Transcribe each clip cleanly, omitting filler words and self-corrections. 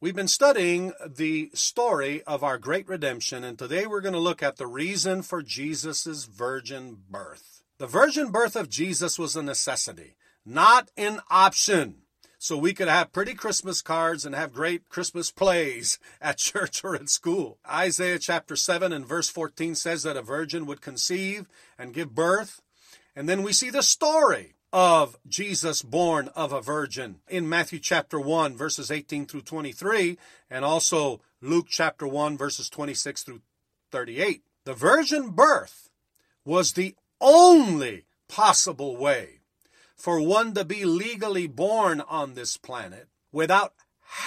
We've been studying the story of our great redemption, and today we're going to look at the reason for Jesus' virgin birth. The virgin birth of Jesus was a necessity, not an option. So we could have pretty Christmas cards and have great Christmas plays at church or at school. Isaiah chapter 7 and verse 14 says that a virgin would conceive and give birth. And then we see the story of Jesus born of a virgin in Matthew chapter 1 verses 18 through 23 and also Luke chapter 1 verses 26 through 38. The virgin birth was the only possible way for one to be legally born on this planet without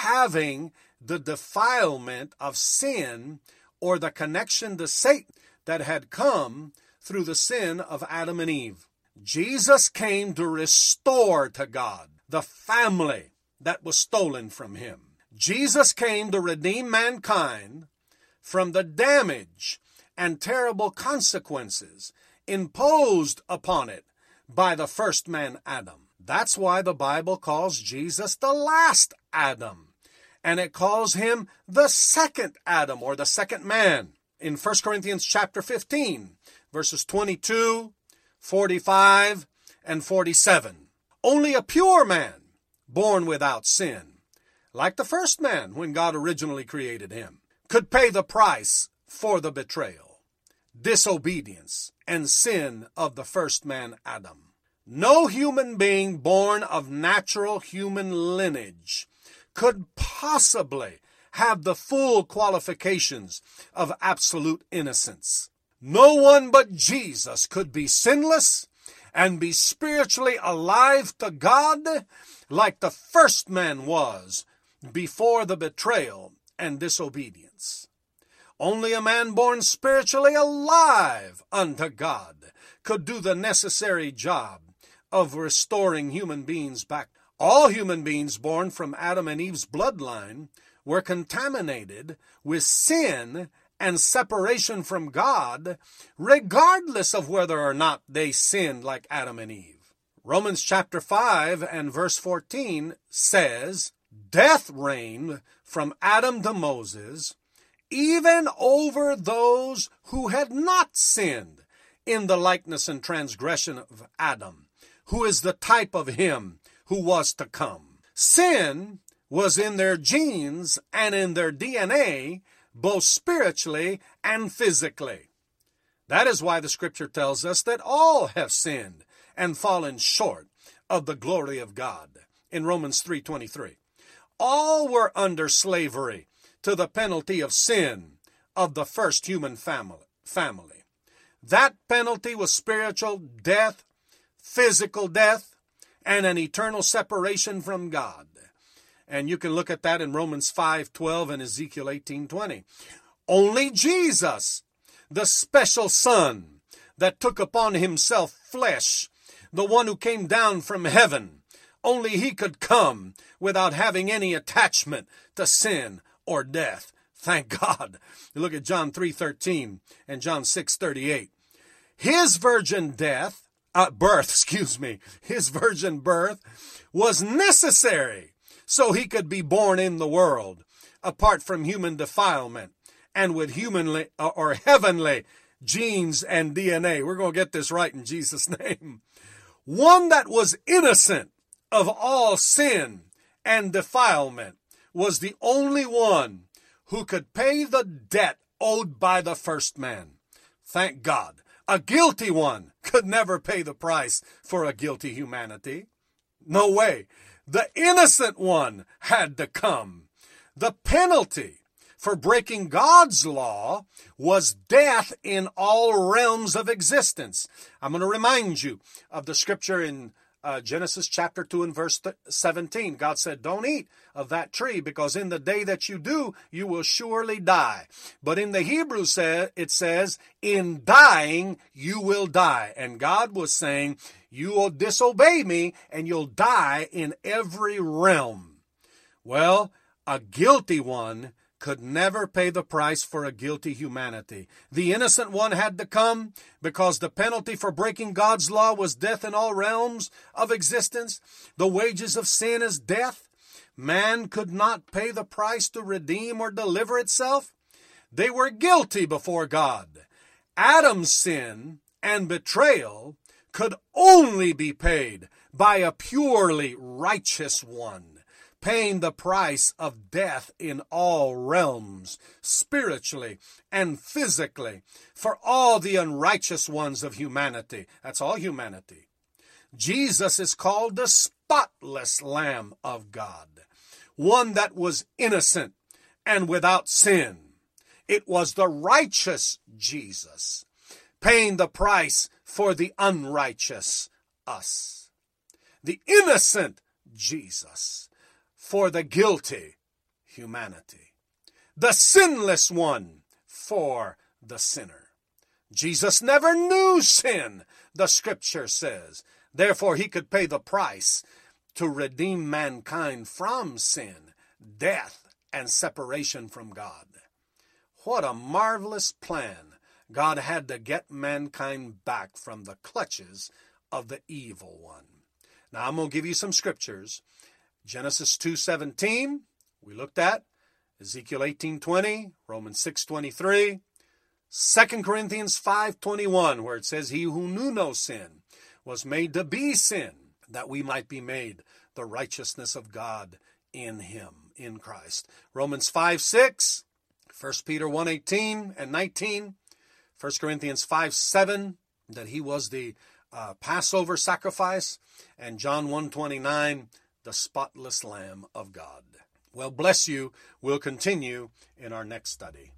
having the defilement of sin or the connection to Satan that had come through the sin of Adam and Eve. Jesus came to restore to God the family that was stolen from him. Jesus came to redeem mankind from the damage and terrible consequences imposed upon it by the first man, Adam. That's why the Bible calls Jesus the last Adam, and it calls him the second Adam, or the second man. In 1 Corinthians chapter 15, verses 22, 45, and 47. Only a pure man, born without sin, like the first man when God originally created him, could pay the price for the betrayal, disobedience, and sin of the first man, Adam. No human being born of natural human lineage could possibly have the full qualifications of absolute innocence. No one but Jesus could be sinless and be spiritually alive to God like the first man was before the betrayal and disobedience. Only a man born spiritually alive unto God could do the necessary job of restoring human beings back. All human beings born from Adam and Eve's bloodline were contaminated with sin and separation from God, regardless of whether or not they sinned like Adam and Eve. Romans chapter 5 and verse 14 says, "Death reigned from Adam to Moses, even over those who had not sinned in the likeness and transgression of Adam, who is the type of him who was to come." Sin was in their genes and in their DNA, both spiritually and physically. That is why the scripture tells us that all have sinned and fallen short of the glory of God in Romans 3:23. All were under slavery to the penalty of sin of the first human family. That penalty was spiritual death, physical death, and an eternal separation from God. And you can look at that in Romans 5:12 and Ezekiel 18:20. Only Jesus, the special Son that took upon himself flesh, the one who came down from heaven, only he could come without having any attachment to sin or death. Thank God. You look at John 3:13 and John 6:38. His virgin birth was necessary so he could be born in the world apart from human defilement and with humanly or heavenly genes and DNA. We're going to get this right in Jesus' name. One that was innocent of all sin and defilement was the only one who could pay the debt owed by the first man. Thank God. A guilty one could never pay the price for a guilty humanity. No way. The innocent one had to come. The penalty for breaking God's law was death in all realms of existence. I'm going to remind you of the scripture in Genesis chapter 2 and verse 17. God said, "Don't eat of that tree, because in the day that you do, you will surely die." But in the Hebrew it says, "In dying, you will die." And God was saying, you will disobey me and you'll die in every realm. Well, a guilty one could never pay the price for a guilty humanity. The innocent one had to come because the penalty for breaking God's law was death in all realms of existence. The wages of sin is death. man could not pay the price to redeem or deliver itself, they were guilty before God. Adam's sin and betrayal could only be paid by a purely righteous one, paying the price of death in all realms, spiritually and physically, for all the unrighteous ones of humanity. That's all humanity. Jesus is called the spotless Lamb of God, one that was innocent and without sin. It was the righteous Jesus paying the price for the unrighteous us. The innocent Jesus for the guilty humanity. The sinless one for the sinner. Jesus never knew sin, the Scripture says. Therefore, he could pay the price to redeem mankind from sin, death, and separation from God. What a marvelous plan God had to get mankind back from the clutches of the evil one. Now, I'm going to give you some scriptures. Genesis 2:17, we looked at. Ezekiel 18:20, Romans 6:23, 2 Corinthians 5:21, where it says, he who knew no sin was made to be sin, that we might be made the righteousness of God in him, in Christ. Romans 5:6, 1 Peter 1:18 and 19, 1 Corinthians 5:7, that he was the Passover sacrifice, and John 1:29, the spotless Lamb of God. Well, bless you. We'll continue in our next study.